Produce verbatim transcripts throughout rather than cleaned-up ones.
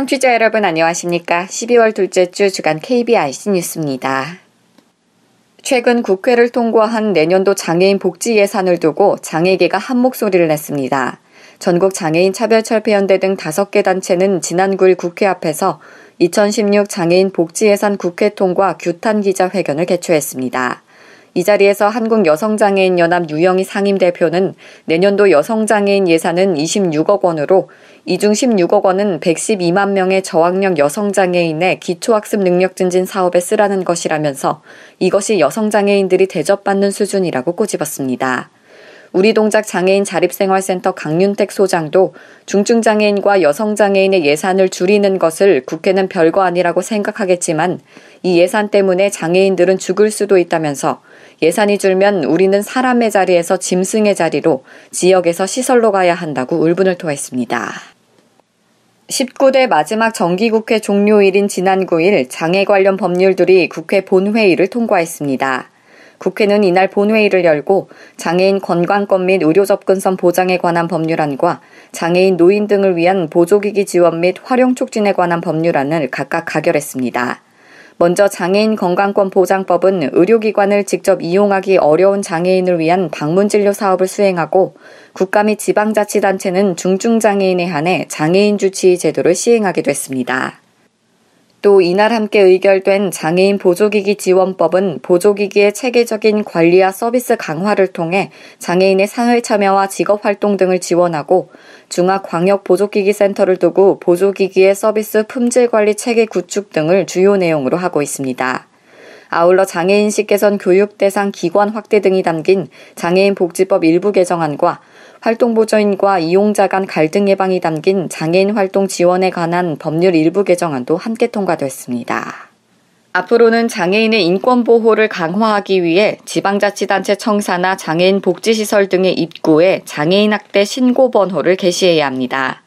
청취자 여러분 안녕하십니까? 십이월 둘째 주 주간 케이비아이씨 뉴스입니다. 최근 국회를 통과한 내년도 장애인 복지 예산을 두고 장애계가 한 목소리를 냈습니다. 전국 장애인 차별철폐연대 등 다섯 개 단체는 지난 구일 국회 앞에서 이천십육 장애인 복지 예산 국회 통과 규탄 기자회견을 개최했습니다. 이 자리에서 한국여성장애인연합 유영희 상임대표는 내년도 여성장애인 예산은 이십육억 원으로 이 중 십육억 원은 백십이만 명의 저학력 여성장애인의 기초학습 능력 증진 사업에 쓰라는 것이라면서 이것이 여성장애인들이 대접받는 수준이라고 꼬집었습니다. 우리동작 장애인 자립생활센터 강윤택 소장도 중증장애인과 여성장애인의 예산을 줄이는 것을 국회는 별거 아니라고 생각하겠지만 이 예산 때문에 장애인들은 죽을 수도 있다면서 예산이 줄면 우리는 사람의 자리에서 짐승의 자리로, 지역에서 시설로 가야 한다고 울분을 토했습니다. 십구 대 마지막 정기국회 종료일인 지난 구일 장애 관련 법률들이 국회 본회의를 통과했습니다. 국회는 이날 본회의를 열고 장애인 건강권 및 의료접근성 보장에 관한 법률안과 장애인 노인 등을 위한 보조기기 지원 및 활용 촉진에 관한 법률안을 각각 가결했습니다. 먼저 장애인 건강권 보장법은 의료기관을 직접 이용하기 어려운 장애인을 위한 방문진료 사업을 수행하고 국가 및 지방자치단체는 중증장애인에 한해 장애인 주치의 제도를 시행하기도 했습니다. 또 이날 함께 의결된 장애인 보조기기 지원법은 보조기기의 체계적인 관리와 서비스 강화를 통해 장애인의 사회 참여와 직업활동 등을 지원하고 중앙광역보조기기센터를 두고 보조기기의 서비스 품질관리 체계 구축 등을 주요 내용으로 하고 있습니다. 아울러 장애인식 개선 교육 대상 기관 확대 등이 담긴 장애인복지법 일부 개정안과 활동보조인과 이용자 간 갈등 예방이 담긴 장애인 활동 지원에 관한 법률 일부 개정안도 함께 통과됐습니다. 앞으로는 장애인의 인권 보호를 강화하기 위해 지방자치단체 청사나 장애인 복지시설 등의 입구에 장애인 학대 신고 번호를 게시해야 합니다.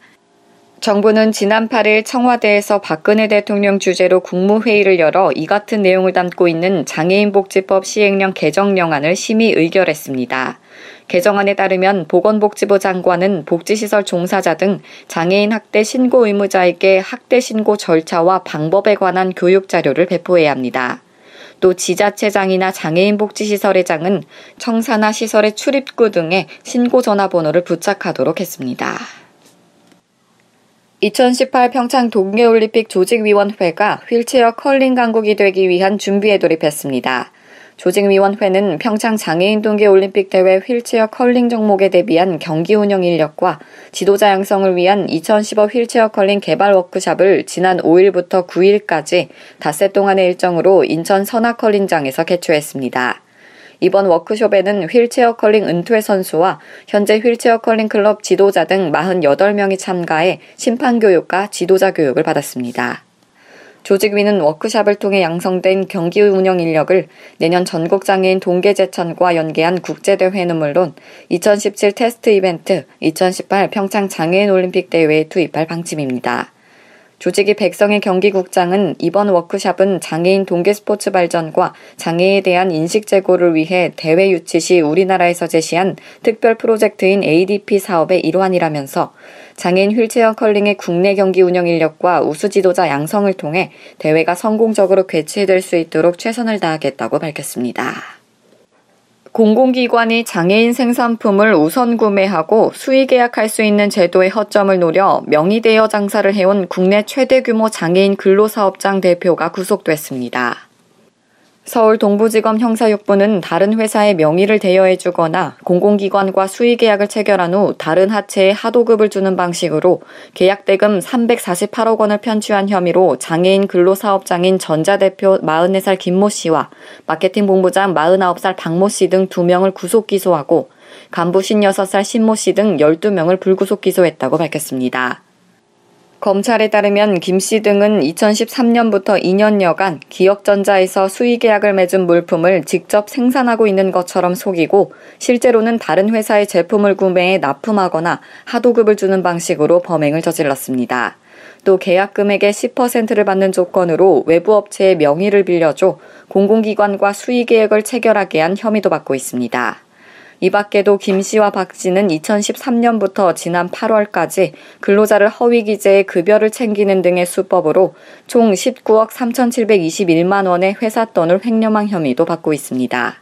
정부는 지난 팔일 청와대에서 박근혜 대통령 주재로 국무회의를 열어 이 같은 내용을 담고 있는 장애인복지법 시행령 개정령안을 심의 의결했습니다. 개정안에 따르면 보건복지부 장관은 복지시설 종사자 등 장애인 학대 신고 의무자에게 학대 신고 절차와 방법에 관한 교육 자료를 배포해야 합니다. 또 지자체장이나 장애인복지시설의 장은 청사나 시설의 출입구 등에 신고 전화번호를 부착하도록 했습니다. 이천십팔 평창 동계올림픽 조직위원회가 휠체어 컬링 강국이 되기 위한 준비에 돌입했습니다. 조직위원회는 평창 장애인동계올림픽대회 휠체어 컬링 종목에 대비한 경기 운영 인력과 지도자 양성을 위한 이천십오 휠체어 컬링 개발 워크숍을 지난 오일부터 구일까지 닷새 동안의 일정으로 인천 선화컬링장에서 개최했습니다. 이번 워크숍에는 휠체어 컬링 은퇴 선수와 현재 휠체어 컬링 클럽 지도자 등 사십팔 명이 참가해 심판 교육과 지도자 교육을 받았습니다. 조직위는 워크숍을 통해 양성된 경기 운영 인력을 내년 전국 장애인 동계 제천과 연계한 국제대회는 물론 이천십칠 테스트 이벤트, 이천십팔 평창 장애인 올림픽 대회에 투입할 방침입니다. 조직위 백성의 경기국장은 이번 워크숍은 장애인 동계 스포츠 발전과 장애에 대한 인식 제고를 위해 대회 유치 시 우리나라에서 제시한 특별 프로젝트인 에이디피 사업의 일환이라면서 장애인 휠체어 컬링의 국내 경기 운영 인력과 우수 지도자 양성을 통해 대회가 성공적으로 개최될 수 있도록 최선을 다하겠다고 밝혔습니다. 공공기관이 장애인 생산품을 우선 구매하고 수의 계약할 수 있는 제도의 허점을 노려 명의 대여 장사를 해온 국내 최대 규모 장애인 근로사업장 대표가 구속됐습니다. 서울 동부지검 형사 육 부는 다른 회사의 명의를 대여해주거나 공공기관과 수의 계약을 체결한 후 다른 하체에 하도급을 주는 방식으로 계약대금 삼백사십팔억 원을 편취한 혐의로 장애인 근로사업장인 전자대표 마흔네 살 김모 씨와 마케팅 본부장 마흔아홉 살 박모 씨 등 두 명을 구속 기소하고 간부 쉰여섯 살 신모 씨 등 열두 명을 불구속 기소했다고 밝혔습니다. 검찰에 따르면 김 씨 등은 이천십삼 년부터 이 년여간 기역전자에서 수의계약을 맺은 물품을 직접 생산하고 있는 것처럼 속이고 실제로는 다른 회사의 제품을 구매해 납품하거나 하도급을 주는 방식으로 범행을 저질렀습니다. 또 계약금액의 십 퍼센트를 받는 조건으로 외부 업체의 명의를 빌려줘 공공기관과 수의계약을 체결하게 한 혐의도 받고 있습니다. 이 밖에도 김 씨와 박 씨는 이천십삼 년부터 지난 팔월까지 근로자를 허위 기재에 급여를 챙기는 등의 수법으로 총 십구억 삼천칠백이십일만 원의 회사 돈을 횡령한 혐의도 받고 있습니다.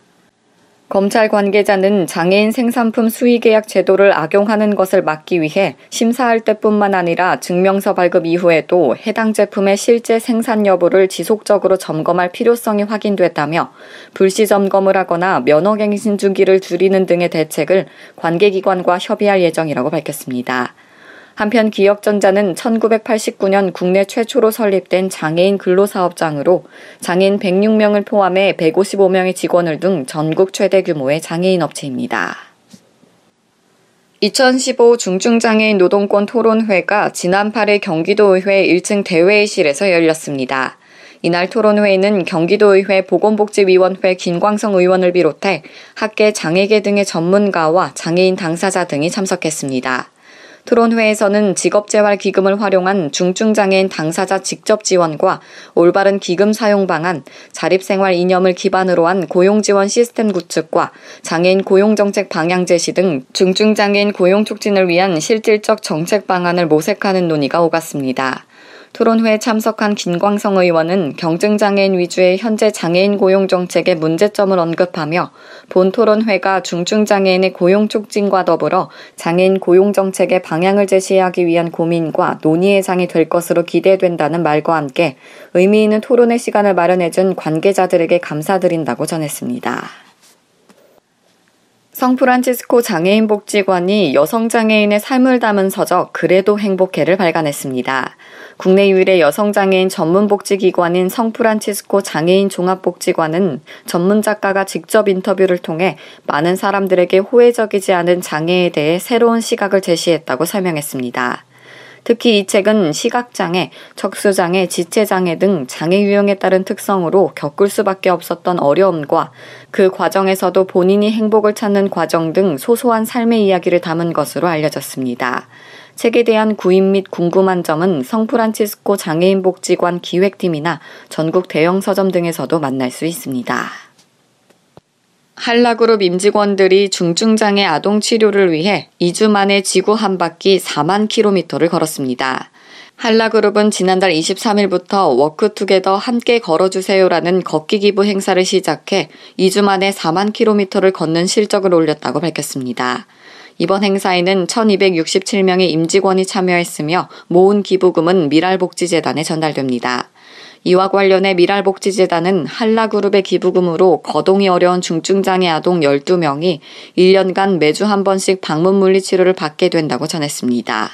검찰 관계자는 장애인 생산품 수의계약 제도를 악용하는 것을 막기 위해 심사할 때뿐만 아니라 증명서 발급 이후에도 해당 제품의 실제 생산 여부를 지속적으로 점검할 필요성이 확인됐다며 불시 점검을 하거나 면허갱신 주기를 줄이는 등의 대책을 관계기관과 협의할 예정이라고 밝혔습니다. 한편 기역전자는 천구백팔십구 년 국내 최초로 설립된 장애인 근로사업장으로 장애인 백육 명을 포함해 백오십오 명의 직원을 둔 전국 최대 규모의 장애인 업체입니다. 이천십오 중증장애인 노동권 토론회가 지난 팔일 경기도의회 일 층 대회의실에서 열렸습니다. 이날 토론회에는 경기도의회 보건복지위원회 김광성 의원을 비롯해 학계, 장애계 등의 전문가와 장애인 당사자 등이 참석했습니다. 토론회에서는 직업재활기금을 활용한 중증장애인 당사자 직접 지원과 올바른 기금 사용 방안, 자립생활 이념을 기반으로 한 고용지원 시스템 구축과 장애인 고용정책 방향 제시 등 중증장애인 고용 촉진을 위한 실질적 정책 방안을 모색하는 논의가 오갔습니다. 토론회에 참석한 김광성 의원은 경증장애인 위주의 현재 장애인 고용 정책의 문제점을 언급하며 본 토론회가 중증장애인의 고용 촉진과 더불어 장애인 고용 정책의 방향을 제시하기 위한 고민과 논의의 장이 될 것으로 기대된다는 말과 함께 의미 있는 토론의 시간을 마련해준 관계자들에게 감사드린다고 전했습니다. 성프란치스코 장애인복지관이 여성장애인의 삶을 담은 서적 그래도 행복해를 발간했습니다. 국내 유일의 여성장애인 전문복지기관인 성프란치스코 장애인종합복지관은 전문작가가 직접 인터뷰를 통해 많은 사람들에게 호혜적이지 않은 장애에 대해 새로운 시각을 제시했다고 설명했습니다. 특히 이 책은 시각장애, 척수장애, 지체장애 등 장애 유형에 따른 특성으로 겪을 수밖에 없었던 어려움과 그 과정에서도 본인이 행복을 찾는 과정 등 소소한 삶의 이야기를 담은 것으로 알려졌습니다. 책에 대한 구입 및 궁금한 점은 성프란치스코 장애인복지관 기획팀이나 전국 대형 서점 등에서도 만날 수 있습니다. 한라그룹 임직원들이 중증장애 아동 치료를 위해 이 주 만에 지구 한 바퀴 사만 킬로미터를 걸었습니다. 한라그룹은 지난달 이십삼 일부터 워크투게더 함께 걸어주세요라는 걷기 기부 행사를 시작해 이 주 만에 사만 킬로미터를 걷는 실적을 올렸다고 밝혔습니다. 이번 행사에는 천이백육십칠 명의 임직원이 참여했으며 모은 기부금은 미랄복지재단에 전달됩니다. 이와 관련해 미랄복지재단은 한라그룹의 기부금으로 거동이 어려운 중증장애 아동 열두 명이 일 년간 매주 한 번씩 방문물리치료를 받게 된다고 전했습니다.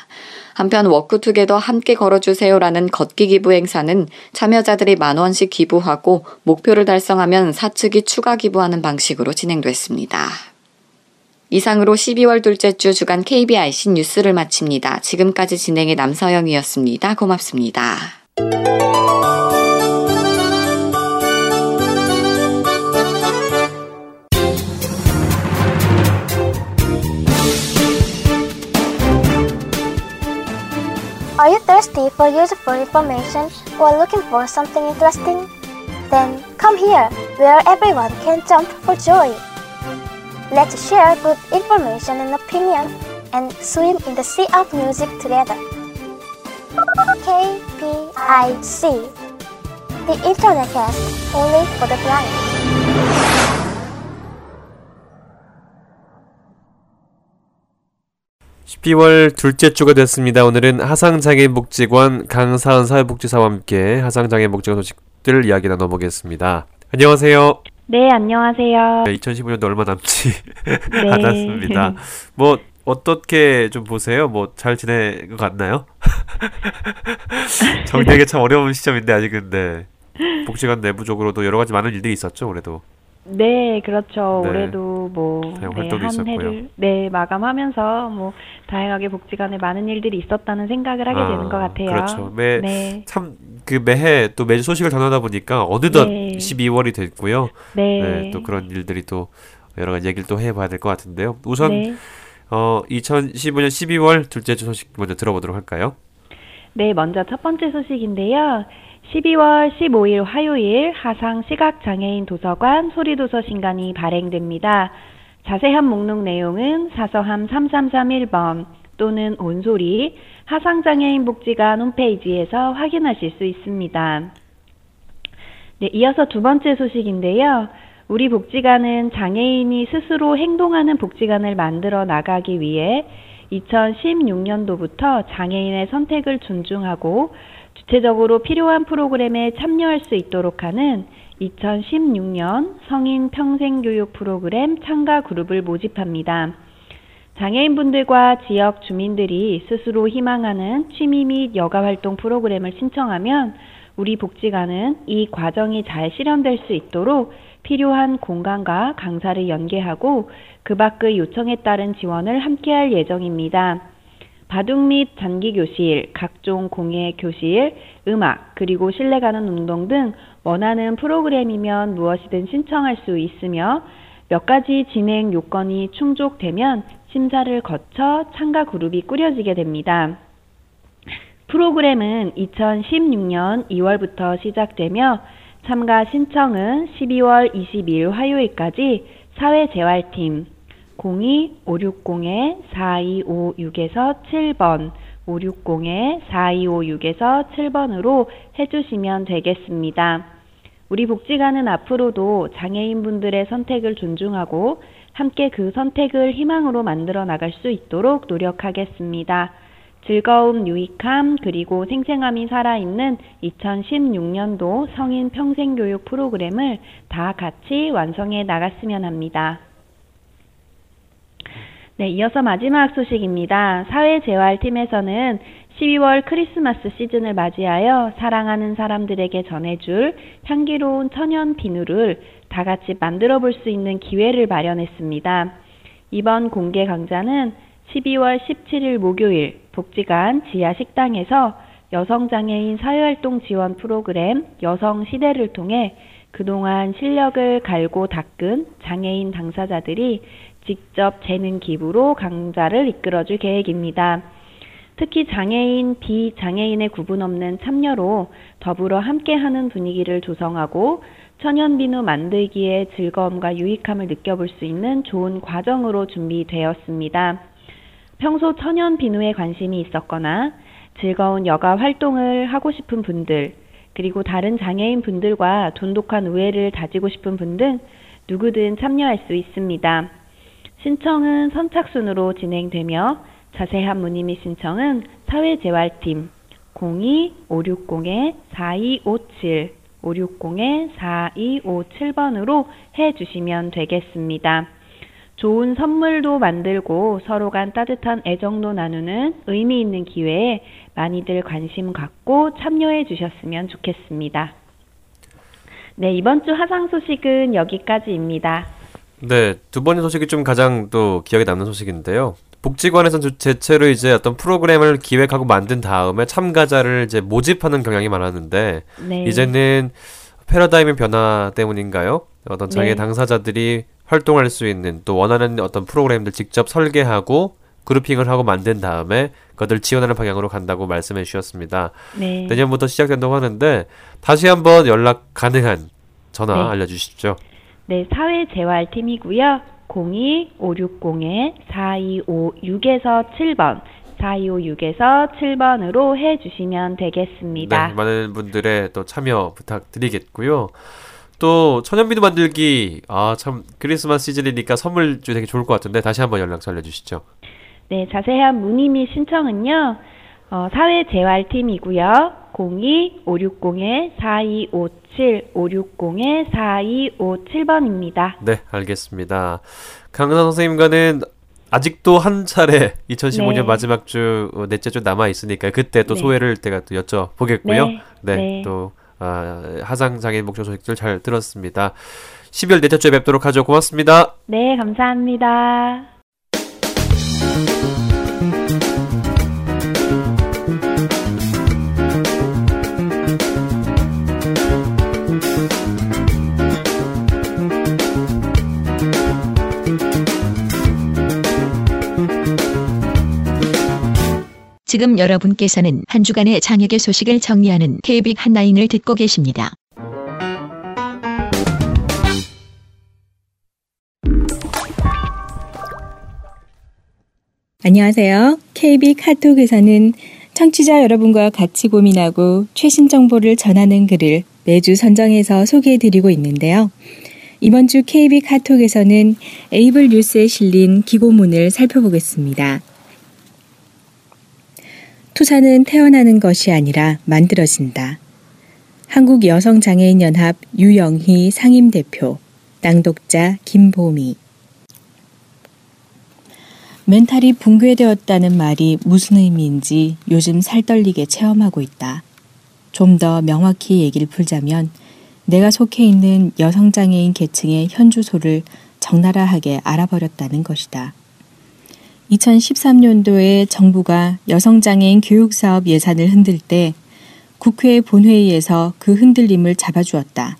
한편 워크투게더 함께 걸어주세요라는 걷기 기부 행사는 참여자들이 만 원씩 기부하고 목표를 달성하면 사측이 추가 기부하는 방식으로 진행됐습니다. 이상으로 십이월 둘째 주 주간 케이비아이씨 뉴스를 마칩니다. 지금까지 진행의 남서영이었습니다. 고맙습니다. Are you thirsty for useful information or looking for something interesting? Then come here, where everyone can jump for joy. Let's share good information and opinion and swim in the sea of music together. 케이비아이씨, the internet cast only for the blind. 십이월 둘째 주가 됐습니다. 오늘은 하상장애인복지관 강사은 사회복지사와 함께 하상장애인복지관 소식들 이야기 나눠보겠습니다. 안녕하세요. 네, 안녕하세요. 네, 이천십오 년도 얼마 남지 네. 않았습니다. 뭐 어떻게 좀 보세요? 뭐 잘 지낸 것 같나요? 정리하기 참 어려운 시점인데 아직은 네. 복지관 내부적으로도 여러 가지 많은 일들이 있었죠, 올해도. 네, 그렇죠. 네. 올해도 뭐 네, 한 해를 네 마감하면서 뭐 다양하게 복지관에 많은 일들이 있었다는 생각을 하게 아, 되는 것 같아요. 그렇죠. 매, 네. 참 그 매해 또 매주 소식을 전하다 보니까 어느덧 네. 십이월이 됐고요. 네. 네, 또 그런 일들이 또 여러 가지 얘기를 또 해봐야 될 것 같은데요. 우선 네. 어, 이천십오 년 십이월 둘째 주 소식 먼저 들어보도록 할까요? 네, 먼저 첫 번째 소식인데요. 십이월 십오일 화요일 하상시각장애인도서관 소리도서신간이 발행됩니다. 자세한 목록 내용은 사서함 삼삼삼일 번 또는 온소리 하상장애인복지관 홈페이지에서 확인하실 수 있습니다. 네, 이어서 두 번째 소식인데요. 우리 복지관은 장애인이 스스로 행동하는 복지관을 만들어 나가기 위해 이천십육 년도부터 장애인의 선택을 존중하고 주체적으로 필요한 프로그램에 참여할 수 있도록 하는 이천십육 년 성인 평생교육 프로그램 참가 그룹을 모집합니다. 장애인분들과 지역 주민들이 스스로 희망하는 취미 및 여가활동 프로그램을 신청하면 우리 복지관은 이 과정이 잘 실현될 수 있도록 필요한 공간과 강사를 연계하고 그 밖의 요청에 따른 지원을 함께할 예정입니다. 바둑 및 장기교실, 각종 공예교실, 음악, 그리고 실내 가는 운동 등 원하는 프로그램이면 무엇이든 신청할 수 있으며 몇 가지 진행 요건이 충족되면 심사를 거쳐 참가 그룹이 꾸려지게 됩니다. 프로그램은 이천십육 년 이월부터 시작되며 참가 신청은 십이월 이십이일 화요일까지 사회재활팀 공이 오육공 사이오육에서 칠 번 오육공 사이오육에서 칠 번으로 해주시면 되겠습니다. 우리 복지관은 앞으로도 장애인분들의 선택을 존중하고 함께 그 선택을 희망으로 만들어 나갈 수 있도록 노력하겠습니다. 즐거움, 유익함, 그리고 생생함이 살아있는 이천십육 년도 성인 평생교육 프로그램을 다 같이 완성해 나갔으면 합니다. 네, 이어서 마지막 소식입니다. 사회재활팀에서는 십이월 크리스마스 시즌을 맞이하여 사랑하는 사람들에게 전해줄 향기로운 천연 비누를 다 같이 만들어 볼 수 있는 기회를 마련했습니다. 이번 공개 강좌는 십이월 십칠일 목요일 복지관 지하 식당에서 여성장애인 사회활동 지원 프로그램 여성시대를 통해 그동안 실력을 갈고 닦은 장애인 당사자들이 직접 재능 기부로 강좌를 이끌어줄 계획입니다. 특히 장애인, 비장애인의 구분 없는 참여로 더불어 함께하는 분위기를 조성하고 천연비누 만들기에 즐거움과 유익함을 느껴볼 수 있는 좋은 과정으로 준비되었습니다. 평소 천연 비누에 관심이 있었거나 즐거운 여가 활동을 하고 싶은 분들, 그리고 다른 장애인 분들과 돈독한 우애를 다지고 싶은 분 등 누구든 참여할 수 있습니다. 신청은 선착순으로 진행되며 자세한 문의 및 신청은 사회재활팀 공이 오육공 사이오칠 오육공 사이오칠 번으로 해주시면 되겠습니다. 좋은 선물도 만들고 서로 간 따뜻한 애정도 나누는 의미 있는 기회에 많이들 관심 갖고 참여해 주셨으면 좋겠습니다. 네, 이번 주 하상 소식은 여기까지입니다. 네, 두 번째 소식이 좀 가장 또 기억에 남는 소식인데요. 복지관에서는 대체로 이제 어떤 프로그램을 기획하고 만든 다음에 참가자를 이제 모집하는 경향이 많았는데 네. 이제는 패러다임의 변화 때문인가요? 어떤 장애 네. 당사자들이 활동할 수 있는 또 원하는 어떤 프로그램들 직접 설계하고 그루핑을 하고 만든 다음에 그것을 지원하는 방향으로 간다고 말씀해 주셨습니다. 네. 내년부터 시작된다고 하는데 다시 한번 연락 가능한 전화 네. 알려주십시오. 네, 사회재활팀이고요. 공이 오육공 사이오육에서 칠 번 사이오육에서 칠 번으로 해주시면 되겠습니다. 네, 많은 분들의 또 참여 부탁드리겠고요. 또 천연비누 만들기 아 참 크리스마스 시즌이니까 선물 주기 되게 좋을 것 같은데 다시 한번 연락처 알려주시죠. 네, 자세한 문의 및 신청은요. 어, 사회재활팀이고요. 공이 오육공 사이오칠 오육공 사이오칠 번입니다. 네, 알겠습니다. 강은하 선생님과는 아직도 한 차례 이천십오 년 네. 마지막 주 넷째 주 남아 있으니까 그때 또 네. 소회를 제가 또 여쭤보겠고요. 네, 네, 네. 또. 아, 하상장애인 목적 소식들 잘 들었습니다. 십이월 넷째 주에 뵙도록 하죠. 고맙습니다. 네, 감사합니다. 지금 여러분께서는 한 주간의 장애계 소식을 정리하는 케이비아이씨 핫라인을 듣고 계십니다. 안녕하세요. 케이비 카톡에서는 청취자 여러분과 같이 고민하고 최신 정보를 전하는 글을 매주 선정해서 소개해드리고 있는데요. 이번 주 케이비 카톡에서는 에이블 뉴스에 실린 기고문을 살펴보겠습니다. 투사는 태어나는 것이 아니라 만들어진다. 한국여성장애인연합 유영희 상임대표, 낭독자 김보미. 멘탈이 붕괴되었다는 말이 무슨 의미인지 요즘 살떨리게 체험하고 있다. 좀 더 명확히 얘기를 풀자면 내가 속해 있는 여성장애인 계층의 현주소를 적나라하게 알아버렸다는 것이다. 이천십삼 년도에 정부가 여성장애인 교육사업 예산을 흔들 때 국회 본회의에서 그 흔들림을 잡아주었다.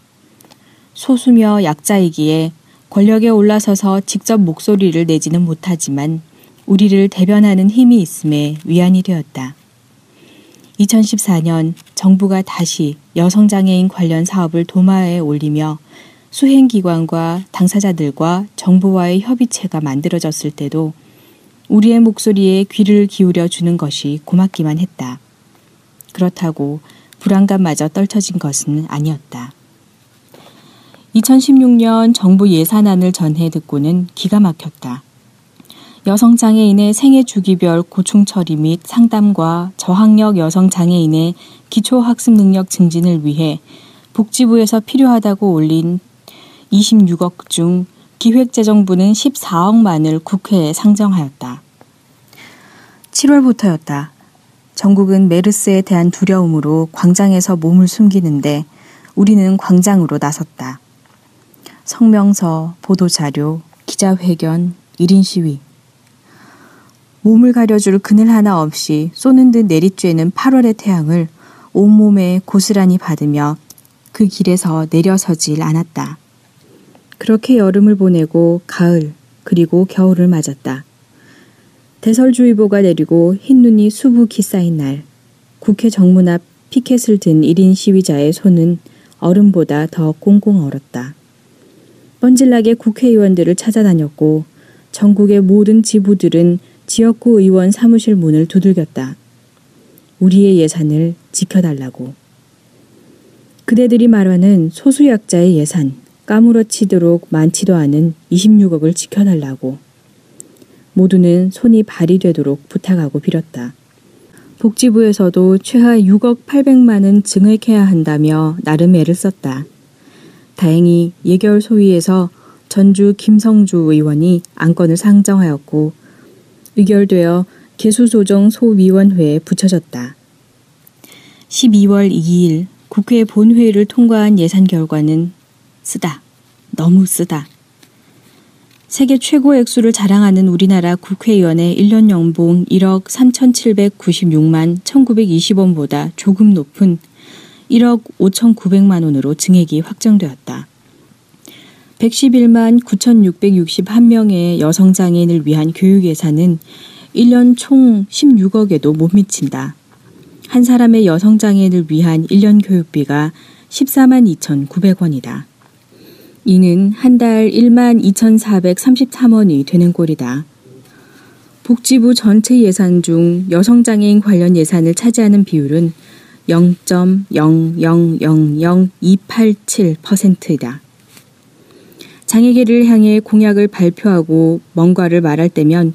소수며 약자이기에 권력에 올라서서 직접 목소리를 내지는 못하지만 우리를 대변하는 힘이 있음에 위안이 되었다. 이천십사 년 정부가 다시 여성장애인 관련 사업을 도마에 올리며 수행기관과 당사자들과 정부와의 협의체가 만들어졌을 때도 우리의 목소리에 귀를 기울여 주는 것이 고맙기만 했다. 그렇다고 불안감마저 떨쳐진 것은 아니었다. 이천십육 년 정부 예산안을 전해 듣고는 기가 막혔다. 여성장애인의 생애 주기별 고충 처리 및 상담과 저학력 여성장애인의 기초학습 능력 증진을 위해 복지부에서 필요하다고 올린 이십육억 중 기획재정부는 십사억만을 국회에 상정하였다. 칠월부터였다. 전국은 메르스에 대한 두려움으로 광장에서 몸을 숨기는데 우리는 광장으로 나섰다. 성명서, 보도자료, 기자회견, 일 인 시위. 몸을 가려줄 그늘 하나 없이 쏘는 듯 내리쬐는 팔월의 태양을 온몸에 고스란히 받으며 그 길에서 내려서질 않았다. 그렇게 여름을 보내고 가을 그리고 겨울을 맞았다. 대설주의보가 내리고 흰눈이 수북히 쌓인 날, 국회 정문 앞 피켓을 든 일 인 시위자의 손은 얼음보다 더 꽁꽁 얼었다. 뻔질나게 국회의원들을 찾아다녔고 전국의 모든 지부들은 지역구 의원 사무실 문을 두들겼다. 우리의 예산을 지켜달라고. 그대들이 말하는 소수약자의 예산, 까무러치도록 많지도 않은 이십육억을 지켜달라고. 모두는 손이 발이 되도록 부탁하고 빌었다. 복지부에서도 최하 육억 팔백만 원 증액해야 한다며 나름 애를 썼다. 다행히 예결 소위에서 전주 김성주 의원이 안건을 상정하였고 의결되어 개수조정소위원회에 붙여졌다. 십이월 이일 국회 본회의를 통과한 예산 결과는 쓰다. 너무 쓰다. 세계 최고 액수를 자랑하는 우리나라 국회의원의 일 년 연봉 일억 삼천칠백구십육만 천구백이십 원보다 조금 높은 일억 오천구백만 원으로 증액이 확정되었다. 백십일만 구천육백육십일 명의 여성장애인을 위한 교육 예산은 일 년 총 십육억에도 못 미친다. 한 사람의 여성장애인을 위한 일 년 교육비가 십사만 이천구백 원이다. 이는 한 달 일만 이천사백삼십삼 원이 되는 꼴이다. 복지부 전체 예산 중 여성장애인 관련 예산을 차지하는 비율은 영 점 영영영영이팔칠 퍼센트이다. 장애계를 향해 공약을 발표하고 뭔가를 말할 때면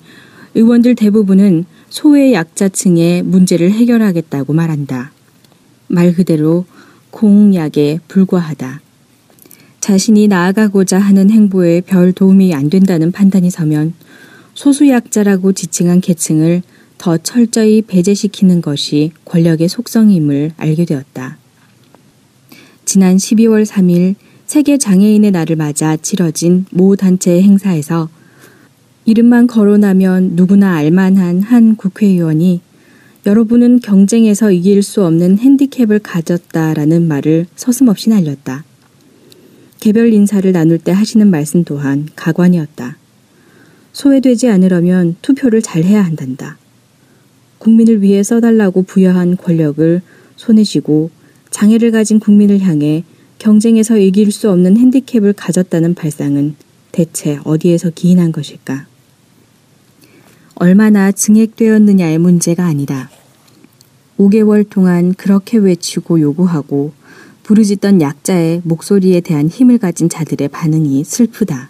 의원들 대부분은 소외 약자층의 문제를 해결하겠다고 말한다. 말 그대로 공약에 불과하다. 자신이 나아가고자 하는 행보에 별 도움이 안 된다는 판단이 서면 소수약자라고 지칭한 계층을 더 철저히 배제시키는 것이 권력의 속성임을 알게 되었다. 지난 십이월 삼일 세계 장애인의 날을 맞아 치러진 모 단체의 행사에서 이름만 거론하면 누구나 알만한 한 국회의원이 여러분은 경쟁에서 이길 수 없는 핸디캡을 가졌다라는 말을 서슴없이 날렸다. 개별 인사를 나눌 때 하시는 말씀 또한 가관이었다. 소외되지 않으려면 투표를 잘해야 한단다. 국민을 위해 써달라고 부여한 권력을 손에 쥐고 장애를 가진 국민을 향해 경쟁에서 이길 수 없는 핸디캡을 가졌다는 발상은 대체 어디에서 기인한 것일까? 얼마나 증액되었느냐의 문제가 아니다. 오 개월 동안 그렇게 외치고 요구하고 부르짖던 약자의 목소리에 대한 힘을 가진 자들의 반응이 슬프다.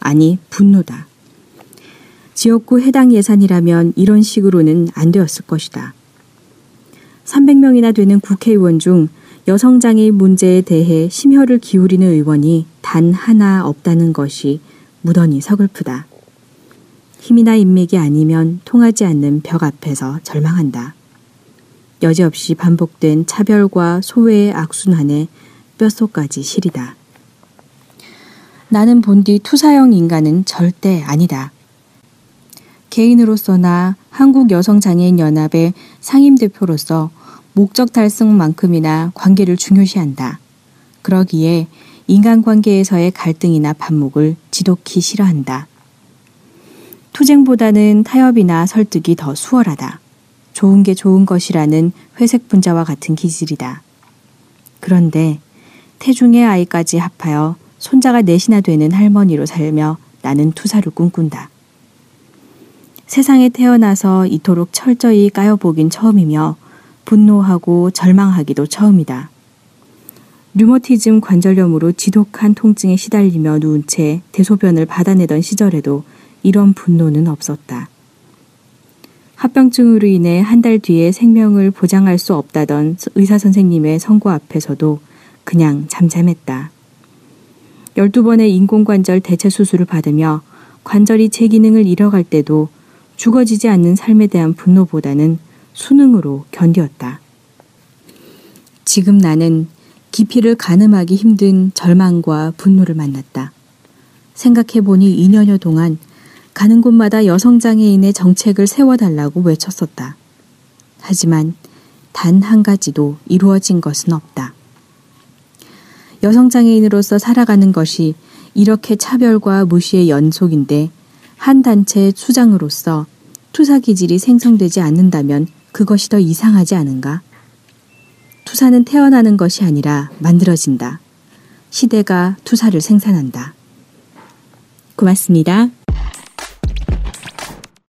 아니, 분노다. 지역구 해당 예산이라면 이런 식으로는 안 되었을 것이다. 삼백 명이나 되는 국회의원 중 여성장애인 문제에 대해 심혈을 기울이는 의원이 단 하나 없다는 것이 무던히 서글프다. 힘이나 인맥이 아니면 통하지 않는 벽 앞에서 절망한다. 여지없이 반복된 차별과 소외의 악순환에 뼛속까지 시리다. 나는 본디 투사형 인간은 절대 아니다. 개인으로서나 한국여성장애인연합의 상임대표로서 목적 달성만큼이나 관계를 중요시한다. 그러기에 인간관계에서의 갈등이나 반목을 지독히 싫어한다. 투쟁보다는 타협이나 설득이 더 수월하다. 좋은 게 좋은 것이라는 회색 분자와 같은 기질이다. 그런데 태중의 아이까지 합하여 손자가 넷이나 되는 할머니로 살며 나는 투사를 꿈꾼다. 세상에 태어나서 이토록 철저히 까여보긴 처음이며 분노하고 절망하기도 처음이다. 류머티즘 관절염으로 지독한 통증에 시달리며 누운 채 대소변을 받아내던 시절에도 이런 분노는 없었다. 합병증으로 인해 한 달 뒤에 생명을 보장할 수 없다던 의사선생님의 선고 앞에서도 그냥 잠잠했다. 열두 번의 인공관절 대체 수술을 받으며 관절이 제 기능을 잃어갈 때도 죽어지지 않는 삶에 대한 분노보다는 순응으로 견디었다. 지금 나는 깊이를 가늠하기 힘든 절망과 분노를 만났다. 생각해보니 이 년여 동안 가는 곳마다 여성장애인의 정책을 세워달라고 외쳤었다. 하지만 단 한 가지도 이루어진 것은 없다. 여성장애인으로서 살아가는 것이 이렇게 차별과 무시의 연속인데 한 단체의 수장으로서 투사 기질이 생성되지 않는다면 그것이 더 이상하지 않은가? 투사는 태어나는 것이 아니라 만들어진다. 시대가 투사를 생산한다. 고맙습니다.